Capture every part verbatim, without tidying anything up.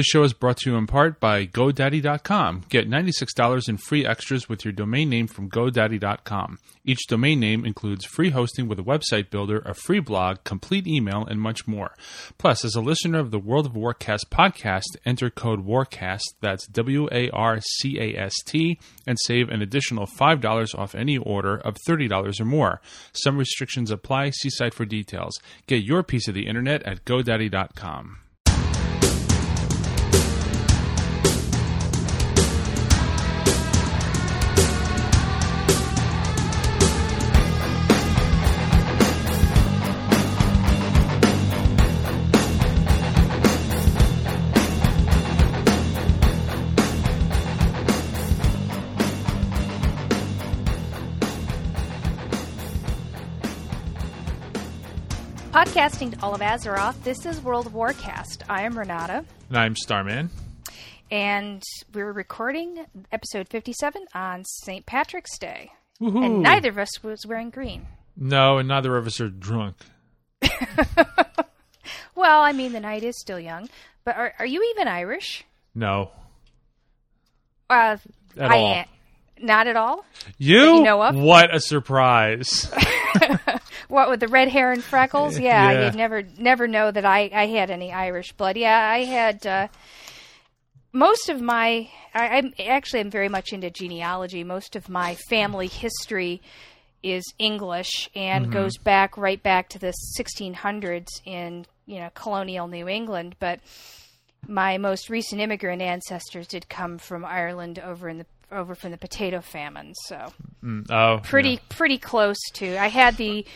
This show is brought to you in part by GoDaddy dot com. Get ninety-six dollars in free extras with your domain name from GoDaddy dot com. Each domain name includes free hosting with a website builder, a free blog, complete email, and much more. Plus, as a listener of the World of Warcast podcast, enter code WARCAST, that's W A R C A S T, and save an additional five dollars off any order of thirty dollars or more. Some restrictions apply. See site for details. Get your piece of the internet at GoDaddy dot com. Podcasting to all of Azeroth, this is World of Warcast. I am Renata. And I'm Starman. And we're recording episode fifty-seven on Saint Patrick's Day. Woohoo. And neither of us was wearing green. No, and neither of us are drunk. Well, I mean, the night is still young. But are, are you even Irish? No. Uh, at I all. Am, not at all? You? You know of? What a surprise. What, with the red hair and freckles? Yeah, yeah. You'd never never know that I, I had any Irish blood. Yeah, I had uh, most of my... I, I'm actually, I'm very much into genealogy. Most of my family history is English and mm-hmm. goes back right back to the sixteen hundreds in, you know, colonial New England. But my most recent immigrant ancestors did come from Ireland over in the over from the potato famine, so oh, pretty yeah. pretty close to. I had the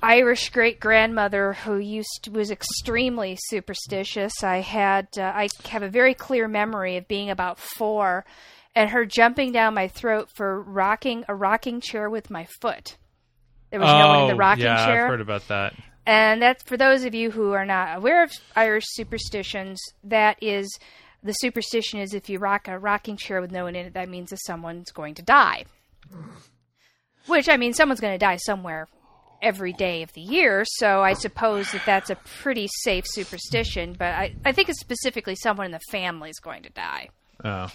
Irish great-grandmother who used to, was extremely superstitious. I had uh, I have a very clear memory of being about four and her jumping down my throat for rocking a rocking chair with my foot. There was oh, no one in the rocking yeah, chair. I've heard about that. And that's for those of you who are not aware of Irish superstitions, that is the superstition is if you rock a rocking chair with no one in it, that means that someone's going to die. Which, I mean, someone's going to die somewhere every day of the year, so I suppose that that's a pretty safe superstition, but I, I think it's specifically someone in the family is going to die. Oh.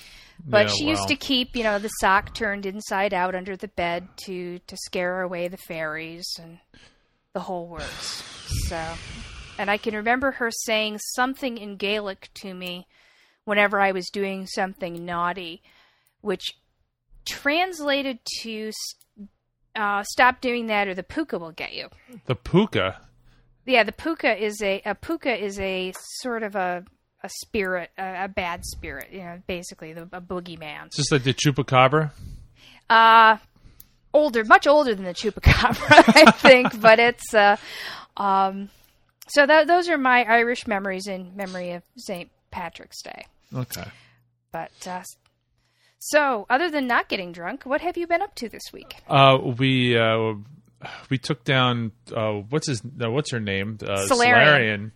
But yeah, she well. used to keep, you know, the sock turned inside out under the bed to, to scare away the fairies and the whole works. So, and I can remember her saying something in Gaelic to me whenever I was doing something naughty, which translated to uh, stop doing that or the puka will get you. The puka? Yeah, the puka is a, a puka is a sort of a, a spirit, a, a bad spirit, you know, basically the, a boogeyman. It's just like the chupacabra? Uh, older, much older than the chupacabra, I think, but it's... Uh, um, so th- those are my Irish memories in memory of Saint Patrick's Day. Okay. But uh, so, other than not getting drunk, what have you been up to this week? Uh, we uh, we took down uh, what's his uh, what's her name? Uh, Solarian. Solarian.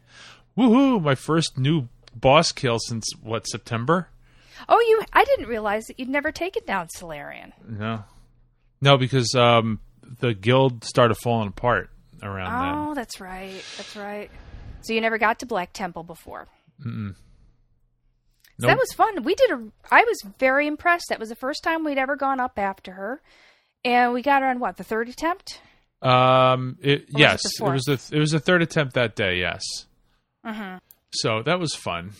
Woohoo! My first new boss kill since what September? Oh, you! I didn't realize that you'd never taken down Solarian. No, no, because um, the guild started falling apart around then. Oh, then. that's right. That's right. So you never got to Black Temple before. Mm-mm. Nope. That was fun. We did a, I was very impressed. That was the first time we'd ever gone up after her. And we got her on what, the third attempt? Um, it, yes, it, it was the it was the third attempt that day, yes. Mm-hmm. So that was fun.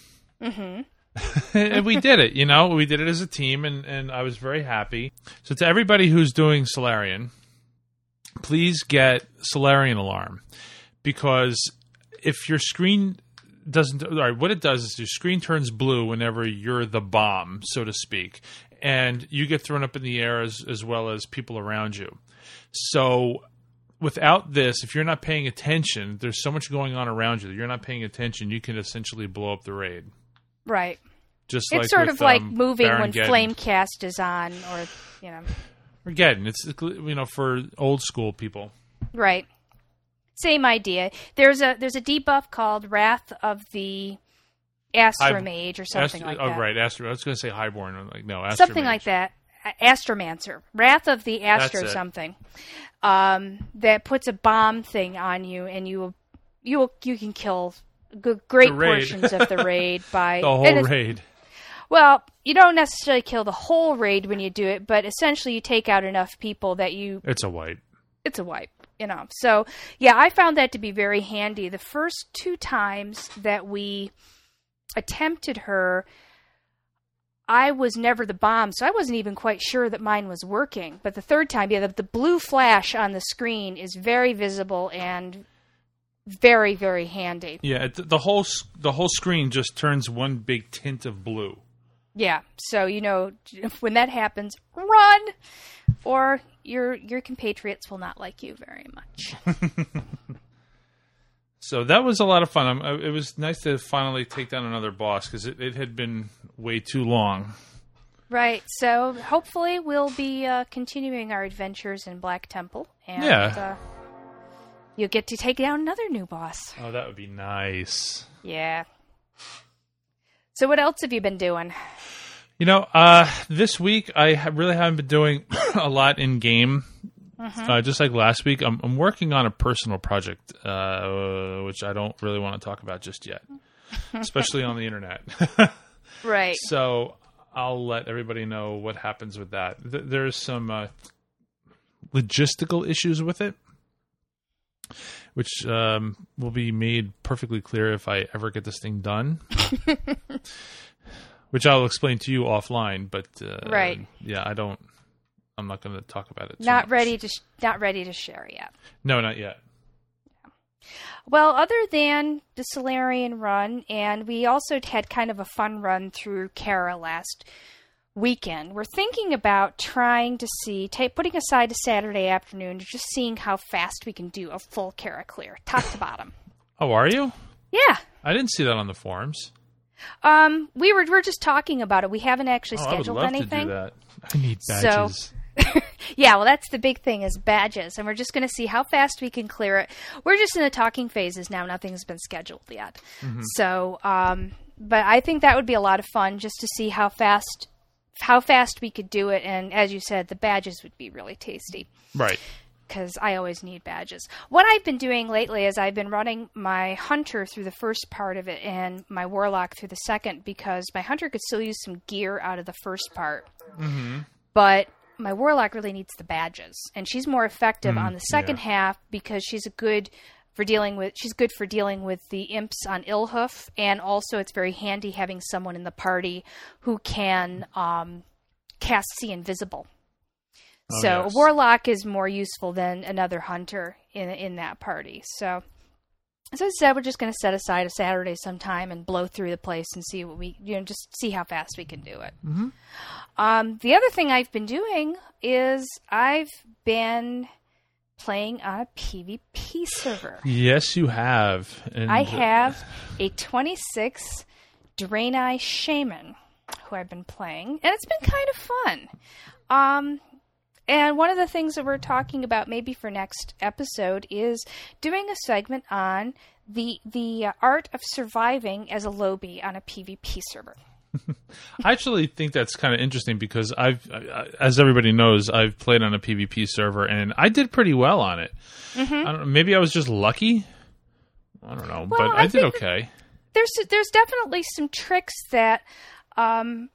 Mm-hmm. And we did it, you know, we did it as a team and, and I was very happy. So to everybody who's doing Solarian, please get Solarian Alarm, because if your screen doesn't all right, what it does is your screen turns blue whenever you're the bomb, so to speak, and you get thrown up in the air as, as well as people around you. So without this, if you're not paying attention, there's so much going on around you that you're not paying attention, you can essentially blow up the raid. Right. Just it's like sort with, of like um, moving Baron when Geddon. Flame Cast is on, or you know, or Geddon. It's you know for old school people. Right. Same idea. There's a there's a debuff called Wrath of the Astromage or something Astro, like that. Oh, right. Astro, I was going to say Highborn. I'm like, no, Astromage. Something like that. Astromancer. Wrath of the Astro something. Um, that puts a bomb thing on you, and you will, you will, you can kill g- great portions of the raid by... the whole raid. Well, you don't necessarily kill the whole raid when you do it, but essentially you take out enough people that you... It's a wipe. It's a wipe, you know. So, yeah, I found that to be very handy. The first two times that we attempted her... I was never the bomb, so I wasn't even quite sure that mine was working. But the third time, yeah, the, the blue flash on the screen is very visible and very, very handy. Yeah, the whole the whole screen just turns one big tint of blue. Yeah, so you know when that happens, run, or your your compatriots will not like you very much. So that was a lot of fun. I'm, it was nice to finally take down another boss because it, it had been way too long. Right. So hopefully we'll be uh, continuing our adventures in Black Temple. And, yeah. Uh, you'll get to take down another new boss. Oh, that would be nice. Yeah. So what else have you been doing? You know, uh, this week I really haven't been doing a lot in-game. Mm-hmm. Uh, just like last week, I'm, I'm working on a personal project, uh, which I don't really want to talk about just yet, especially on the internet. Right. So I'll let everybody know what happens with that. Th- there's some uh, logistical issues with it, which um, will be made perfectly clear if I ever get this thing done, which I'll explain to you offline. But uh, right. Yeah, I don't. I'm not going to talk about it. Not much. ready to, sh- not ready to share yet. No, not yet. Well, other than the Solarian run, and we also had kind of a fun run through Kara last weekend. We're thinking about trying to see, t- putting aside a Saturday afternoon, just seeing how fast we can do a full Kara clear, top to bottom. Oh, are you? Yeah. I didn't see that on the forums. Um, we were we were just talking about it. We haven't actually oh, scheduled I would love anything. To do that. I need badges. So, yeah, well, that's the big thing is badges, and we're just going to see how fast we can clear it. We're just in the talking phases now. Nothing's been scheduled yet. Mm-hmm. So, um, but I think that would be a lot of fun just to see how fast how fast we could do it. And as you said, the badges would be really tasty. Right. Because I always need badges. What I've been doing lately is I've been running my hunter through the first part of it and my warlock through the second because my hunter could still use some gear out of the first part. Mm-hmm. But my warlock really needs the badges. And she's more effective mm, on the second yeah. half because she's good for dealing with she's good for dealing with the imps on Ilhoof. And also it's very handy having someone in the party who can um, cast See Invisible. Oh, so yes. A warlock is more useful than another hunter in in that party. So as I said, we're just going to set aside a Saturday sometime and blow through the place and see what we you know just see how fast we can do it. Mm-hmm. Um, the other thing I've been doing is I've been playing on a PvP server. Yes, you have. And I have a twenty-six Draenei Shaman who I've been playing, and it's been kind of fun. Um. And one of the things that we're talking about maybe for next episode is doing a segment on the the art of surviving as a lobby on a PvP server. I actually think that's kind of interesting because I've, as everybody knows, I've played on a PvP server and I did pretty well on it. Mm-hmm. I don't know, maybe I was just lucky. I don't know, well, but I, I did okay. There's there's definitely some tricks that. Um,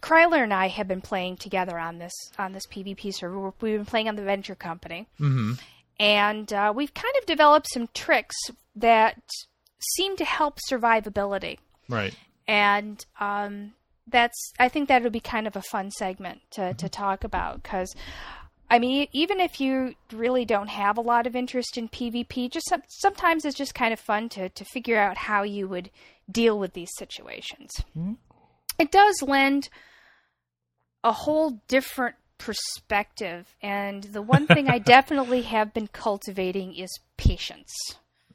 Kryler and I have been playing together on this on this PvP server. We've been playing on the Venture Company. Mm-hmm. And uh, we've kind of developed some tricks that seem to help survivability. Right. And um, that's I think that would be kind of a fun segment to, mm-hmm. to talk about because, I mean, even if you really don't have a lot of interest in PvP, just some, sometimes it's just kind of fun to, to figure out how you would deal with these situations. Mm-hmm. It does lend a whole different perspective, and the one thing I definitely have been cultivating is patience.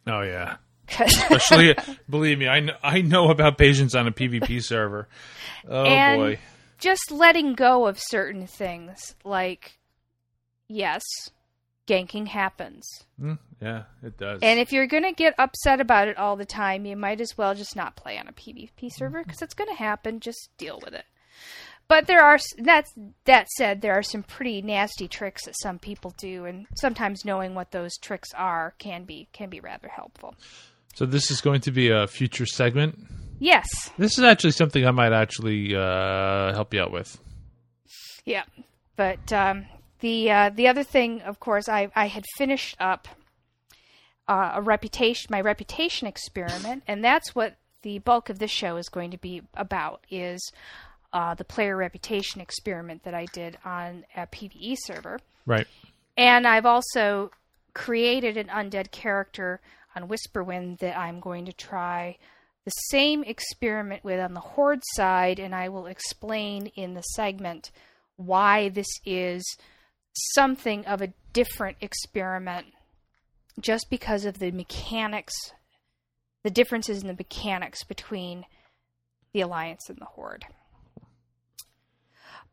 Oh, yeah. Especially, believe me, I know, I know about patience on a PvP server. Oh, and boy. Just letting go of certain things, like, yes, ganking happens. Mm, yeah, it does. And if you're going to get upset about it all the time, you might as well just not play on a PvP server because it's going to happen. Just deal with it. But there are that's that said, there are some pretty nasty tricks that some people do, and sometimes knowing what those tricks are can be can be rather helpful. So this is going to be a future segment? Yes. This is actually something I might actually uh, help you out with. Yeah, but um, the uh, the other thing, of course, I, I had finished up uh, a reputation, my reputation experiment, and that's what the bulk of this show is going to be about, is uh, the player reputation experiment that I did on a PvE server. Right. And I've also created an undead character on Whisperwind that I'm going to try the same experiment with on the Horde side, and I will explain in the segment why this is something of a different experiment just because of the mechanics, the differences in the mechanics between the Alliance and the Horde.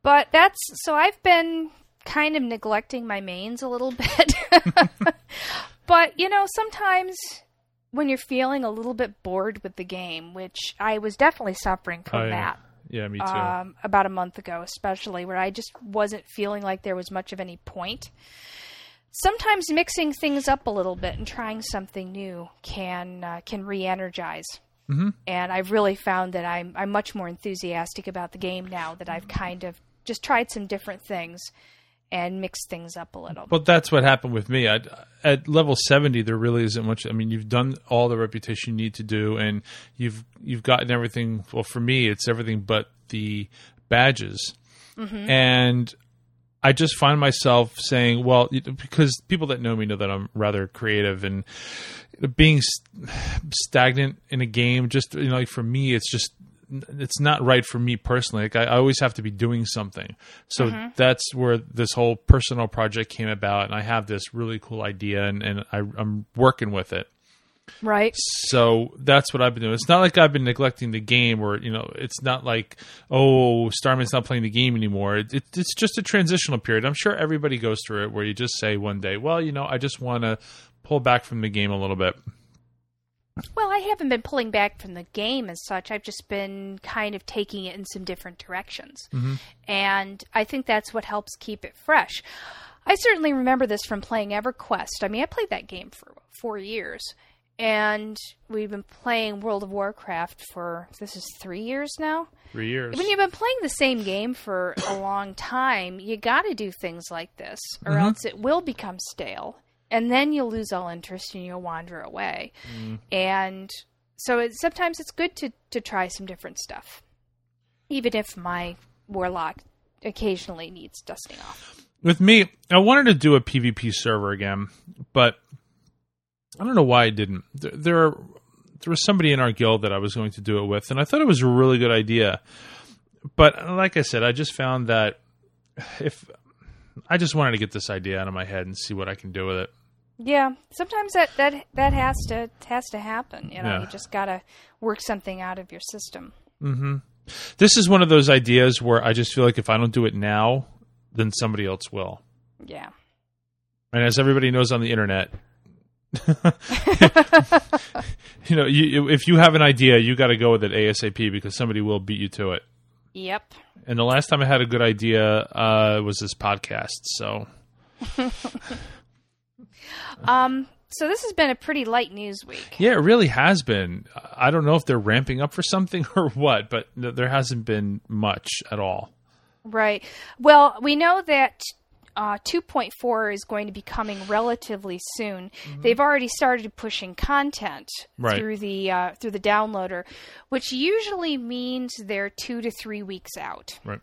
But that's, so I've been kind of neglecting my mains a little bit. But, you know, sometimes when you're feeling a little bit bored with the game, which I was definitely suffering from oh, yeah. that. Yeah, me too. Um, about a month ago, especially, where I just wasn't feeling like there was much of any point. Sometimes mixing things up a little bit and trying something new can uh, can re-energize. Mm-hmm. And I've really found that I'm I'm much more enthusiastic about the game now that I've kind of just tried some different things and mix things up a little. Well, that's what happened with me. I'd, at level seventy, there really isn't much. I mean, you've done all the reputation you need to do, and you've you've gotten everything. Well, for me, it's everything but the badges. Mm-hmm. And I just find myself saying, well, because people that know me know that I'm rather creative, and being st- stagnant in a game, just, you know, like for me, it's just, it's not right for me personally. Like I, I always have to be doing something. So mm-hmm. that's where this whole personal project came about. And I have this really cool idea, and, and I, I'm working with it. Right. So that's what I've been doing. It's not like I've been neglecting the game, or, you know, it's not like, oh, Starman's not playing the game anymore. It, it, it's just a transitional period. I'm sure everybody goes through it, where you just say one day, well, you know, I just want to pull back from the game a little bit. Well, I haven't been pulling back from the game as such. I've just been kind of taking it in some different directions. Mm-hmm. And I think that's what helps keep it fresh. I certainly remember this from playing EverQuest. I mean, I played that game for four years. And we've been playing World of Warcraft for, this is three years now? Three years. When you've been playing the same game for a long time, you got to do things like this, or mm-hmm. else it will become stale. And then you'll lose all interest and you'll wander away. Mm. And so it, sometimes it's good to, to try some different stuff, even if my warlock occasionally needs dusting off. With me, I wanted to do a PvP server again, but I don't know why I didn't. There, there, are, there was somebody in our guild that I was going to do it with, and I thought it was a really good idea. But like I said, I just found that if I just wanted to get this idea out of my head and see what I can do with it. Yeah, sometimes that, that, that has to has to happen. You know, yeah. You just gotta work something out of your system. Mm-hmm. This is one of those ideas where I just feel like if I don't do it now, then somebody else will. Yeah. And as everybody knows on the internet, you know, you, if you have an idea, you got to go with it ASAP, because somebody will beat you to it. Yep. And the last time I had a good idea uh, was this podcast. So. um. So this has been a pretty light news week. Yeah, it really has been. I don't know if they're ramping up for something or what, but there hasn't been much at all. Right. Well, we know that uh, two point four is going to be coming relatively soon. Mm-hmm. They've already started pushing content right. through the uh, through the downloader, which usually means they're two to three weeks out. Right.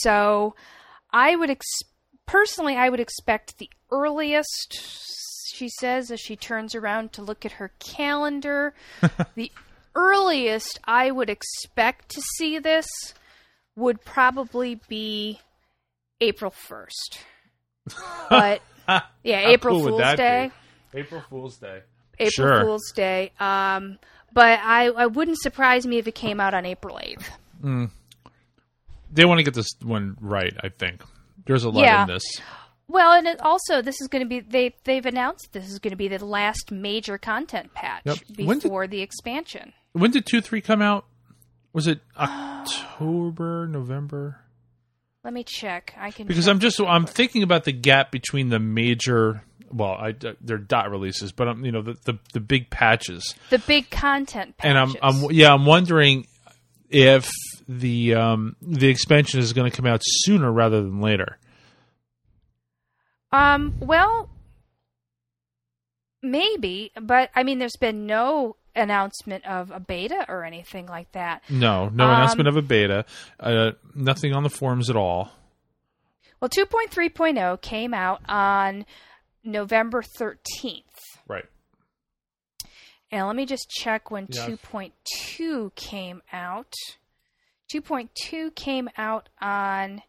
So, I would ex- personally, I would expect the earliest, she says as she turns around to look at her calendar, the earliest I would expect to see this would probably be April first. But yeah, April cool Fool's Day. Be? April Fool's Day. April sure. Fool's Day. Um, but I, I wouldn't surprise me if it came out on April eighth. Mm. They want to get this one right, I think. There's a lot yeah. in this. Well, and it also this is going to be they they've announced this is going to be the last major content patch yep. before did, the expansion. When did two three come out? Was it October, November? Let me check. I can because I'm just I'm thinking about the gap between the major. Well, I, they're dot releases, but I'm you know the, the the big patches, the big content patches. And I'm I'm yeah I'm wondering if the um, the expansion is going to come out sooner rather than later. Um. Well, maybe, but I mean, there's been no announcement of a beta or anything like that. No, no um, announcement of a beta. Uh, nothing on the forums at all. Well, two point three point oh came out on November thirteenth. Right. And let me just check when yeah. two point two came out. two point two came out on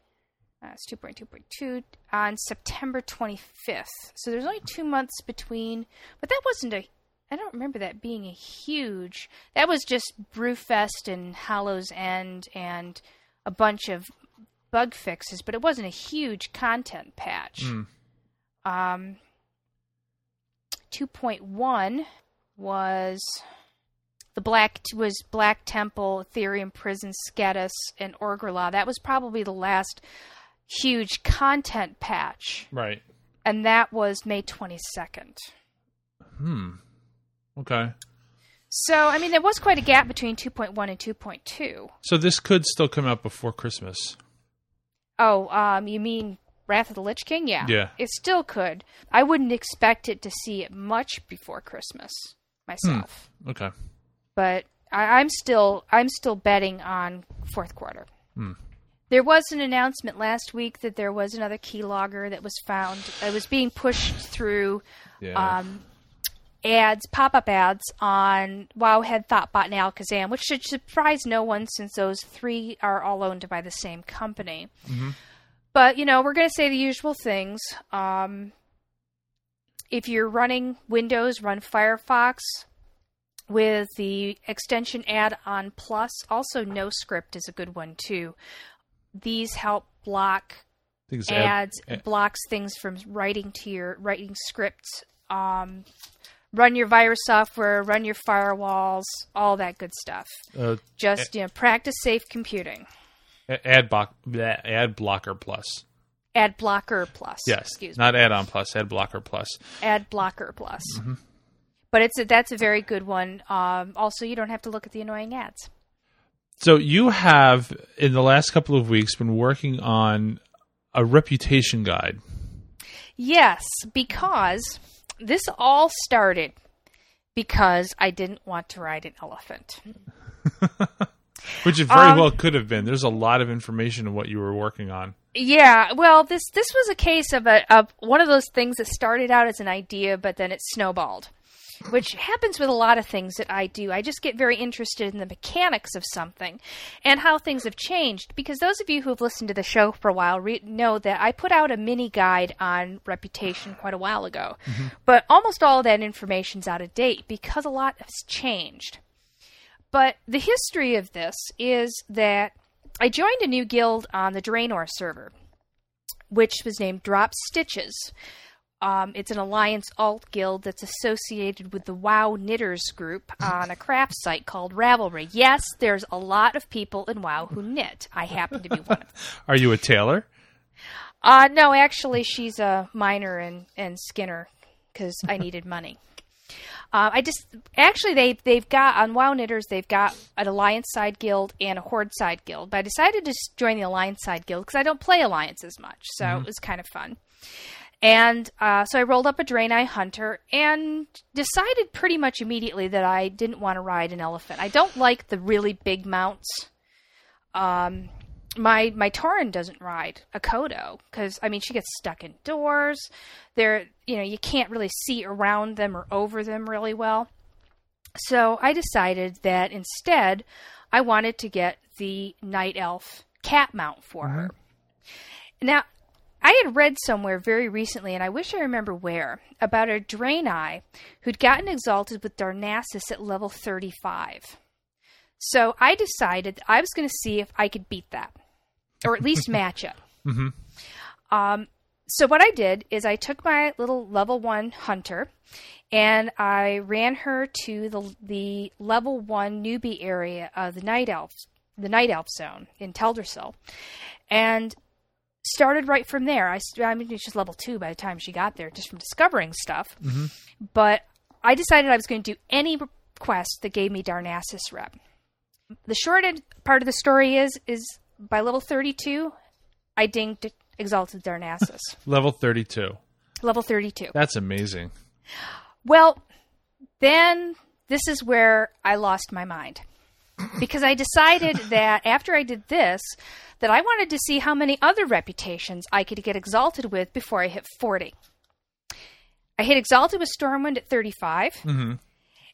uh, it's two point two point two on September twenty-fifth. So there's only two months between, but that wasn't a I don't remember that being a huge. That was just Brewfest and Hollow's End and a bunch of bug fixes, but it wasn't a huge content patch. Mm. Um, two point one was the Black was Black Temple, Ethereum Prison, Sketus, and Orgrilaw. That was probably the last huge content patch, right? And that was May twenty-second. Hmm. Okay. So, I mean, there was quite a gap between two point one and two point two. So this could still come out before Christmas. Oh, um, you mean Wrath of the Lich King? Yeah. Yeah. It still could. I wouldn't expect it to see it much before Christmas myself. Hmm. Okay. But I, I'm still I'm still betting on fourth quarter. Hmm. There was an announcement last week that there was another keylogger that was found. It was being pushed through... Yeah. Um, ads, pop-up ads on Wowhead, Thoughtbot, and Alakazam, which should surprise no one since those three are all owned by the same company. Mm-hmm. But, you know, we're going to say the usual things. Um, if you're running Windows, run Firefox with the extension add-on plus. Also, Noscript is a good one, too. These help block ads, ad- blocks things from writing to your writing scripts. Um... Run your virus software, run your firewalls, all that good stuff. Uh, Just ad, you know, practice safe computing. Ad block, ad blocker plus. Ad blocker plus. Yes, excuse not me. Not add on plus. Ad blocker plus. Ad blocker plus. Mm-hmm. But it's a, that's a very good one. Um, also, you don't have to look at the annoying ads. So you have in the last couple of weeks been working on a reputation guide. Yes, because. This all started because I didn't want to ride an elephant. Which it very um, well could have been. There's a lot of information in what you were working on. Yeah, well, this this was a case of, a, of one of those things that started out as an idea, but then it snowballed. Which happens with a lot of things that I do. I just get very interested in the mechanics of something and how things have changed. Because those of you who have listened to the show for a while re- know that I put out a mini guide on reputation quite a while ago. Mm-hmm. But almost all of that information's out of date because a lot has changed. But the history of this is that I joined a new guild on the Draenor server, which was named Drop Stitches. Um, it's an Alliance alt guild that's associated with the WoW Knitters group on a craft site called Ravelry. Yes, there's a lot of people in WoW who knit. I happen to be one of them. Are you a tailor? Uh, no, actually, she's a miner and, and skinner because I needed money. Uh, I just actually they they've got on WoW Knitters they've got an Alliance side guild and a Horde side guild. But I decided to join the Alliance side guild because I don't play Alliance as much, so mm-hmm. It was kind of fun. And uh, so I rolled up a Draenei hunter and decided pretty much immediately that I didn't want to ride an elephant. I don't like the really big mounts. Um, my my Tauren doesn't ride a Kodo because I mean she gets stuck indoors. There, you know, you can't really see around them or over them really well. So I decided that instead I wanted to get the Night Elf cat mount for her. Now. I had read somewhere very recently, and I wish I remember where, about a Draenei who'd gotten exalted with Darnassus at level thirty-five. So I decided I was going to see if I could beat that, or at least match it. Mm-hmm. Um, so what I did is I took my little level one hunter, and I ran her to the the level one newbie area of the Night Elf, the Night Elf zone in Teldrassil, and started right from there. I, I mean, she's level two by the time she got there, just from discovering stuff. Mm-hmm. But I decided I was going to do any quest that gave me Darnassus rep. The short end part of the story is, is by level thirty-two, I dinged Exalted Darnassus. Level thirty-two. Level thirty-two. That's amazing. Well, then this is where I lost my mind. Because I decided that after I did this, that I wanted to see how many other reputations I could get Exalted with before I hit forty. I hit Exalted with Stormwind at thirty-five, mm-hmm.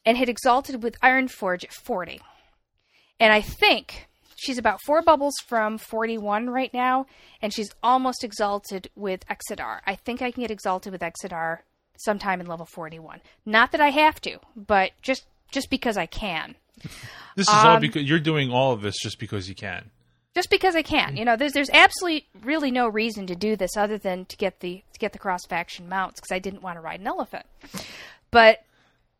and hit Exalted with Ironforge at forty. And I think she's about four bubbles from forty-one right now, and she's almost Exalted with Exodar. I think I can get Exalted with Exodar sometime in level forty-one. Not that I have to, but just, just because I can. This is um, all because you're doing all of this just because you can. Just because I can. You know, there's there's absolutely really no reason to do this other than to get the to get the cross faction mounts, because I didn't want to ride an elephant. But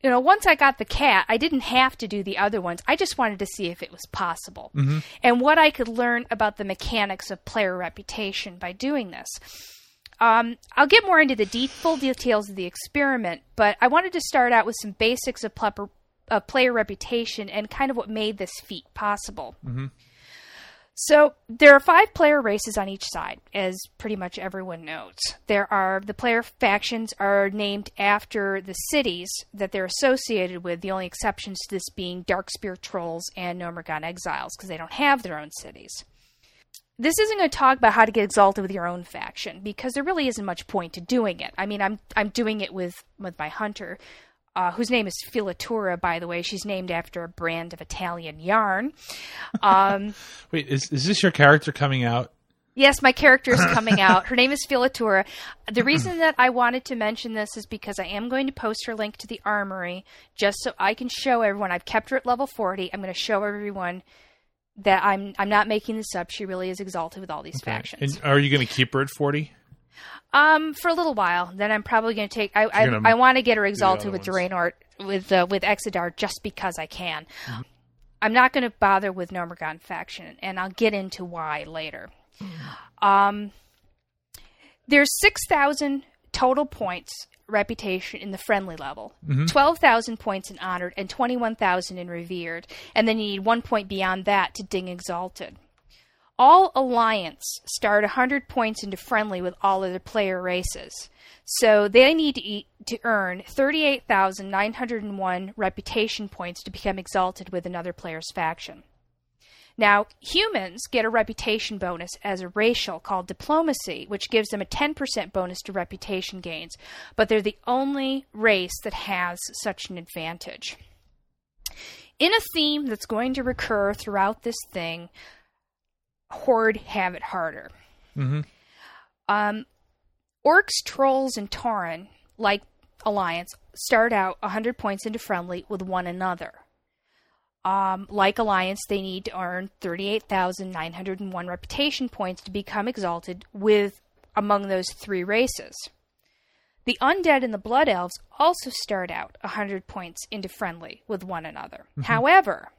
you know, once I got the cat, I didn't have to do the other ones. I just wanted to see if it was possible, mm-hmm. and what I could learn about the mechanics of player reputation by doing this. Um, I'll get more into the de- full details of the experiment, but I wanted to start out with some basics of pl- of player reputation and kind of what made this feat possible. Mm-hmm. So there are five player races on each side, as pretty much everyone knows. There are the player factions are named after the cities that they're associated with, the only exceptions to this being Darkspear Trolls and Nomergon Exiles, because they don't have their own cities. This isn't going to talk about how to get Exalted with your own faction, because there really isn't much point to doing it. I mean, I'm I'm doing it with, with my hunter, Uh, whose name is Filatura, by the way. She's named after a brand of Italian yarn. Um, Wait, is is this your character coming out? Yes, my character is coming out. Her name is Filatura. The reason that I wanted to mention this is because I am going to post her link to the armory, just so I can show everyone. I've kept her at level forty. I'm going to show everyone that I'm I'm not making this up. She really is Exalted with all these okay. factions. And are you going to keep her at forty? Um, for a little while, then I'm probably going to take. I I, I want to get her Exalted with Draenor, with uh, with Exodar, just because I can. Mm-hmm. I'm not going to bother with Nomergon faction, and I'll get into why later. Mm-hmm. Um, there's six thousand total points reputation in the friendly level, mm-hmm. twelve thousand points in honored, and twenty-one thousand in revered, and then you need one point beyond that to ding Exalted. All Alliance start one hundred points into friendly with all other player races. So they need to, eat, to earn thirty-eight thousand nine hundred one reputation points to become Exalted with another player's faction. Now, humans get a reputation bonus as a racial called Diplomacy, which gives them a ten percent bonus to reputation gains, but they're the only race that has such an advantage. In a theme that's going to recur throughout this thing, Horde have it harder. Mm-hmm. Um, orcs, trolls, and Tauren, like Alliance, start out one hundred points into friendly with one another. Um, like Alliance, they need to earn thirty-eight thousand nine hundred one reputation points to become Exalted with among those three races. The Undead and the Blood Elves also start out one hundred points into friendly with one another. Mm-hmm. However,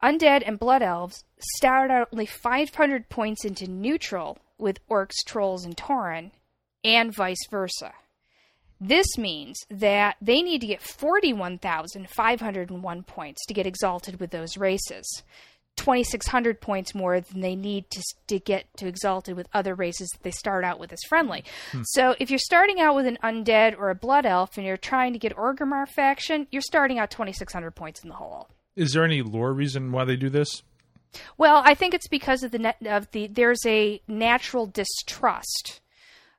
Undead and Blood Elves start out only five hundred points into neutral with Orcs, Trolls, and Tauren, and vice versa. This means that they need to get forty-one thousand five hundred one points to get Exalted with those races, twenty-six hundred points more than they need to, to get to Exalted with other races that they start out with as friendly. Hmm. So if you're starting out with an Undead or a Blood Elf and you're trying to get Orgrimmar faction, you're starting out twenty-six hundred points in the hole. Is there any lore reason why they do this? Well, I think it's because of the net, of the there's a natural distrust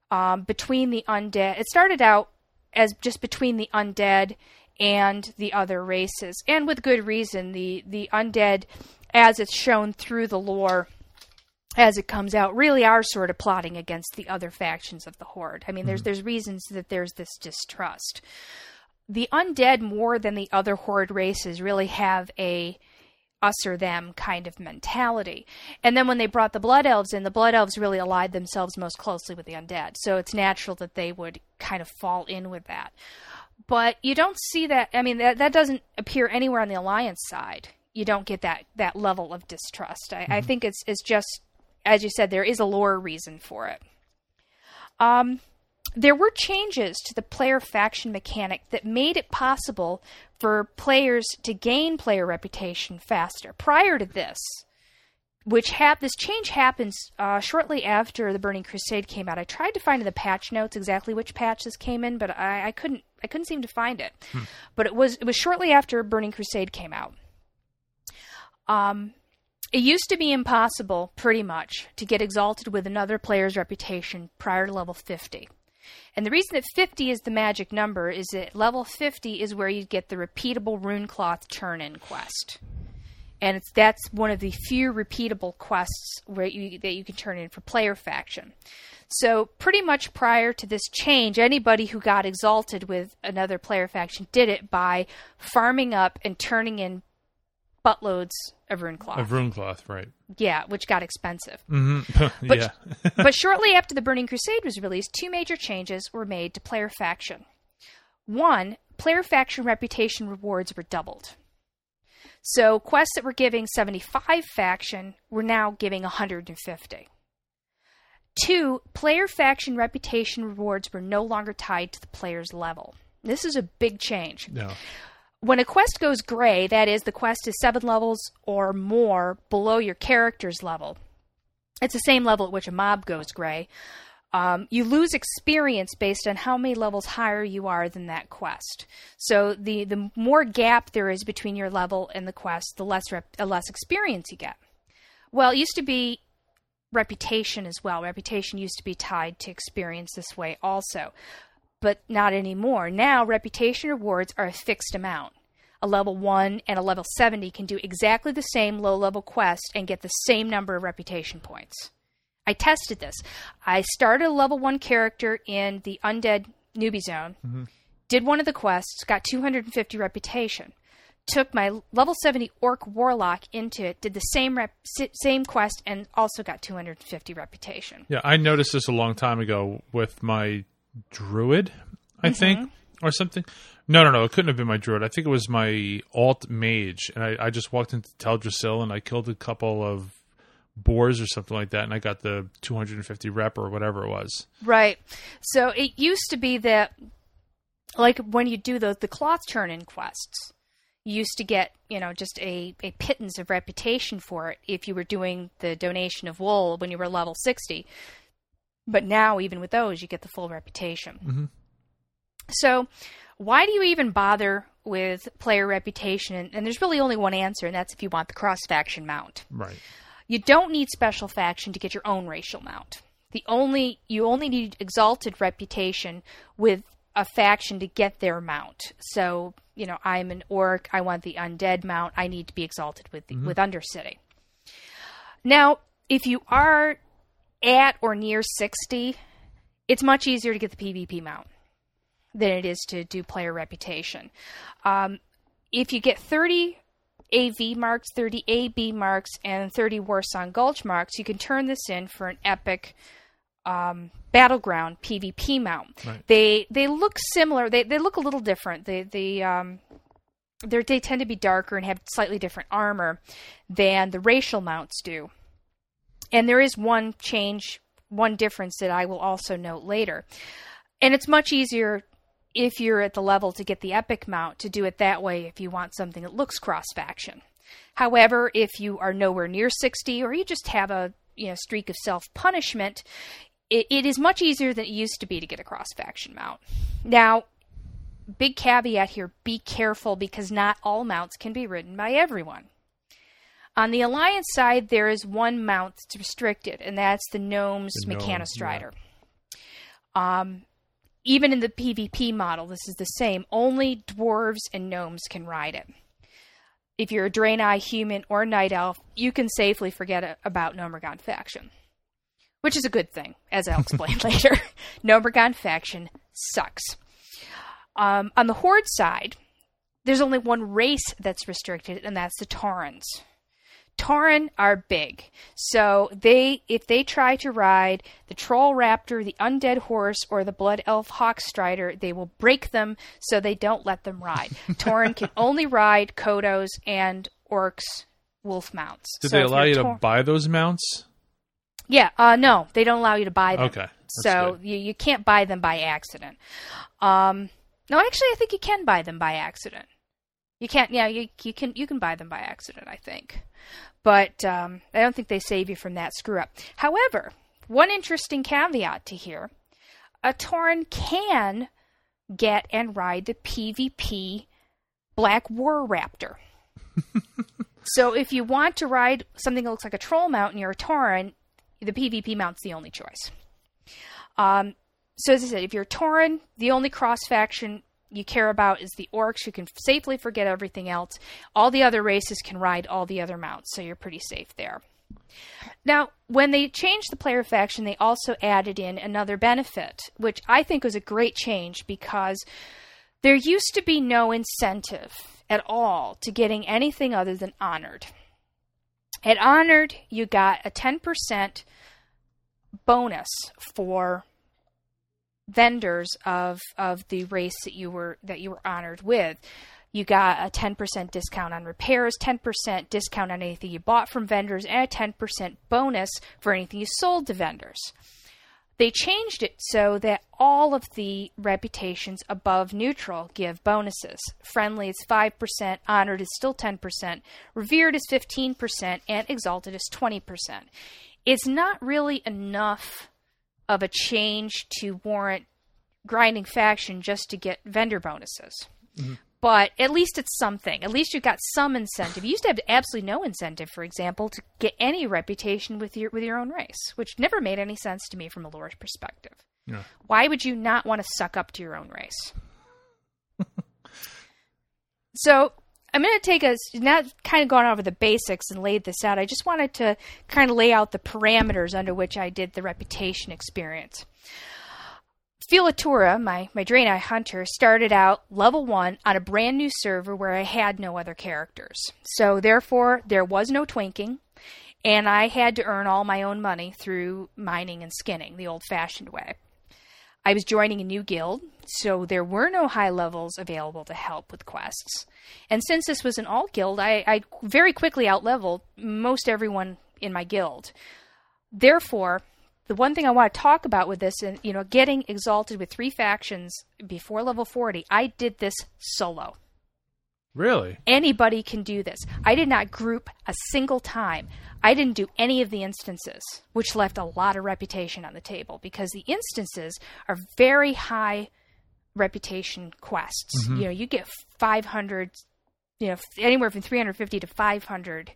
um, between the undead. It started out as just between the undead and the other races, and with good reason. The the undead, as it's shown through the lore, as it comes out, really are sort of plotting against the other factions of the Horde. I mean, there's mm-hmm. there's reasons that there's this distrust. The undead, more than the other Horde races, really have a us or them kind of mentality. And then when they brought the Blood Elves in, the Blood Elves really allied themselves most closely with the undead. So it's natural that they would kind of fall in with that. But you don't see that. I mean, that, that doesn't appear anywhere on the Alliance side. You don't get that, that level of distrust. I, mm-hmm. I think it's, it's just as you said, there is a lore reason for it. Um, there were changes to the player faction mechanic that made it possible for players to gain player reputation faster. Prior to this, which hap- this change happens uh, shortly after the Burning Crusade came out. I tried to find in the patch notes exactly which patch this came in, but I, I couldn't. I couldn't seem to find it. Hmm. But it was it was shortly after Burning Crusade came out. Um, it used to be impossible, pretty much, to get exalted with another player's reputation prior to level fifty. And the reason that fifty is the magic number is that level fifty is where you get the repeatable Runecloth turn-in quest. And it's, that's one of the few repeatable quests where you, that you can turn in for player faction. So pretty much prior to this change, anybody who got exalted with another player faction did it by farming up and turning in buttloads of Runecloth. Of Runecloth, right. Yeah, which got expensive. Mm-hmm. but, yeah. But shortly after the Burning Crusade was released, two major changes were made to player faction. One, player faction reputation rewards were doubled. So quests that were giving seventy-five faction were now giving one hundred fifty. Two, player faction reputation rewards were no longer tied to the player's level. This is a big change. No. When a quest goes gray, that is, the quest is seven levels or more below your character's level. It's the same level at which a mob goes gray. Um, you lose experience based on how many levels higher you are than that quest. So the, the more gap there is between your level and the quest, the less rep, the less experience you get. Well, it used to be reputation as well. Reputation used to be tied to experience this way also, but not anymore. Now, reputation rewards are a fixed amount. A level one and a level seventy can do exactly the same low-level quest and get the same number of reputation points. I tested this. I started a level one character in the Undead Newbie Zone, mm-hmm. did one of the quests, got two hundred fifty reputation, took my level seventy Orc Warlock into it, did the same rep, same quest, and also got two hundred fifty reputation. Yeah, I noticed this a long time ago with my Druid, I mm-hmm. think, or something. No, no, no, it couldn't have been my Druid. I think it was my Alt Mage, and I, I just walked into Teldrassil, and I killed a couple of boars or something like that, and I got the two hundred fifty rep or whatever it was. Right. So it used to be that, like, when you do those the cloth turn-in quests, you used to get, you know, just a, a pittance of reputation for it if you were doing the donation of wool when you were level sixty. But now, even with those, you get the full reputation. Mm-hmm. So why do you even bother with player reputation? And, and there's really only one answer, and that's if you want the cross-faction mount. Right. You don't need special faction to get your own racial mount. The only you only need exalted reputation with a faction to get their mount. So, you know, I'm an orc, I want the undead mount, I need to be exalted with the, mm-hmm. with Undercity. Now, if you are at or near sixty, it's much easier to get the PvP mount than it is to do player reputation. Um, if you get thirty A V marks, thirty A B marks, and thirty Warsong Gulch marks, you can turn this in for an epic um, battleground PvP mount. Right. They they look similar. They they look a little different. They they um they they tend to be darker and have slightly different armor than the racial mounts do. And there is one change, one difference that I will also note later. And it's much easier if you're at the level to get the epic mount, to do it that way if you want something that looks cross-faction. However, if you are nowhere near sixty, or you just have a you know streak of self-punishment, it, it is much easier than it used to be to get a cross-faction mount. Now, big caveat here, be careful, because not all mounts can be ridden by everyone. On the Alliance side, there is one mount that's restricted, and that's the Gnome's the gnome, Mechanostrider. Yeah. Um... Even in the PvP model, this is the same. Only dwarves and gnomes can ride it. If you're a Draenei, human, or night elf, you can safely forget about Gnomorgon faction, which is a good thing, as I'll explain later. Gnomorgon faction sucks. Um, on the Horde side, there's only one race that's restricted, and that's the Taurans. Tauren are big, so they if they try to ride the Troll Raptor, the Undead Horse, or the Blood Elf Hawkstrider, they will break them, so they don't let them ride. Tauren can only ride Kodos and Orcs' wolf mounts. Did so they allow you tor- to buy those mounts? Yeah, uh, no, they don't allow you to buy them. Okay. So you, you can't buy them by accident. Um, no, actually, I think you can buy them by accident. You can't. Yeah, you you can you can buy them by accident, I think, but um, I don't think they save you from that screw up. However, one interesting caveat to here: a Tauren can get and ride the PvP Black War Raptor. So if you want to ride something that looks like a troll mount and you're a Tauren, the PvP mount's the only choice. Um, so as I said, if you're a Tauren, the only cross faction you care about is the orcs. You can safely forget everything else. All the other races can ride all the other mounts, so you're pretty safe there. Now, when they changed the player faction, they also added in another benefit, which I think was a great change, because there used to be no incentive at all to getting anything other than honored. At honored, you got a ten percent bonus for vendors of of the race that you were that you were honored with. You got a ten percent discount on repairs, ten percent discount on anything you bought from vendors, and a ten percent bonus for anything you sold to vendors. They changed it so that all of the reputations above neutral give bonuses. Friendly is five percent, honored is still ten percent, revered is fifteen percent, and exalted is twenty percent. It's not really enough of a change to warrant grinding faction just to get vendor bonuses. Mm-hmm. But at least it's something. At least you've got some incentive. You used to have absolutely no incentive, for example, to get any reputation with your with your own race, which never made any sense to me from a lore perspective. Yeah. Why would you not want to suck up to your own race? So I'm going to take a – now kind of gone over the basics and laid this out. I just wanted to kind of lay out the parameters under which I did the reputation experience. Filatura, my, my Draenei hunter, started out level one on a brand new server where I had no other characters. So therefore, there was no twinking, and I had to earn all my own money through mining and skinning, the old-fashioned way. I was joining a new guild, so there were no high levels available to help with quests. And since this was an alt guild, I, I very quickly outleveled most everyone in my guild. Therefore, the one thing I want to talk about with this, and you know, getting exalted with three factions before level forty, I did this solo. Really? Anybody can do this. I did not group a single time. I didn't do any of the instances, which left a lot of reputation on the table, because the instances are very high reputation quests. Mm-hmm. You know, you get five hundred, you know, anywhere from three hundred fifty to five hundred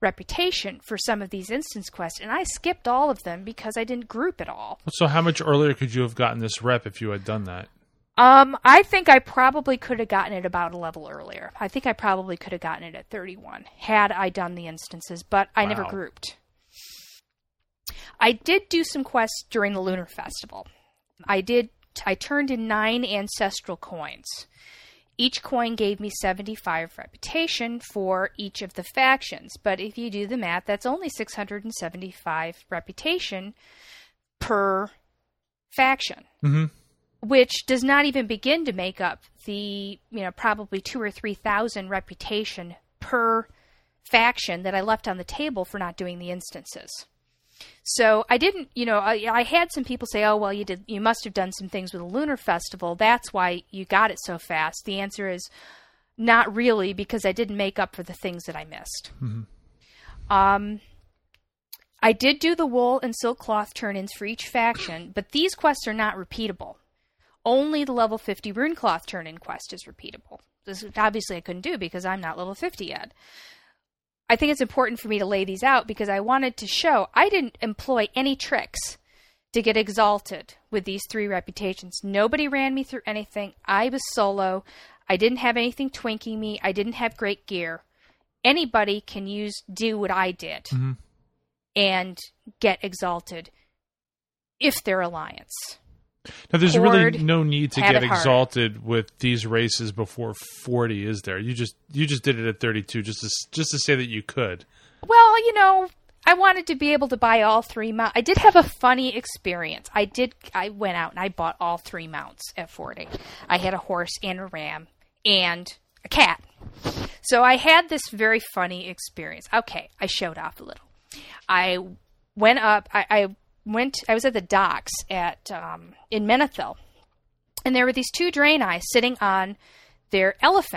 reputation for some of these instance quests, and I skipped all of them because I didn't group it all. So how much earlier could you have gotten this rep if you had done that? Um, I think I probably could have gotten it about a level earlier. I think I probably could have gotten it at thirty-one had I done the instances, but I wow. never grouped. I did do some quests during the Lunar Festival. I did. I turned in nine ancestral coins. Each coin gave me seventy-five reputation for each of the factions, but if you do the math, that's only six hundred seventy-five reputation per faction, mm-hmm. which does not even begin to make up the, you know, probably two or three thousand reputation per faction that I left on the table for not doing the instances. So I didn't, you know, I, I had some people say, oh, well, you did, you must have done some things with the Lunar Festival. That's why you got it so fast. The answer is not really, because I didn't make up for the things that I missed. Mm-hmm. Um, I did do the wool and silk cloth turn-ins for each faction, but these quests are not repeatable. Only the level fifty Runecloth turn-in quest is repeatable. This obviously I couldn't do because I'm not level fifty yet. I think it's important for me to lay these out because I wanted to show I didn't employ any tricks to get exalted with these three reputations. Nobody ran me through anything. I was solo. I didn't have anything twinking me. I didn't have great gear. Anybody can use do what I did mm-hmm. and get exalted if they're alliance. Now, there's Horde, really no need to get exalted hard. With these races before forty, is there? You just you just did it at thirty-two, just to, just to say that you could. Well, you know, I wanted to be able to buy all three mounts. I did have a funny experience. I did. I went out and I bought all three mounts at forty. I had a horse and a ram and a cat. So I had this very funny experience. Okay, I showed off a little. I went up. I, I went. I was at the docks at um, in Menethil, and there were these two Draenei sitting on their elephant.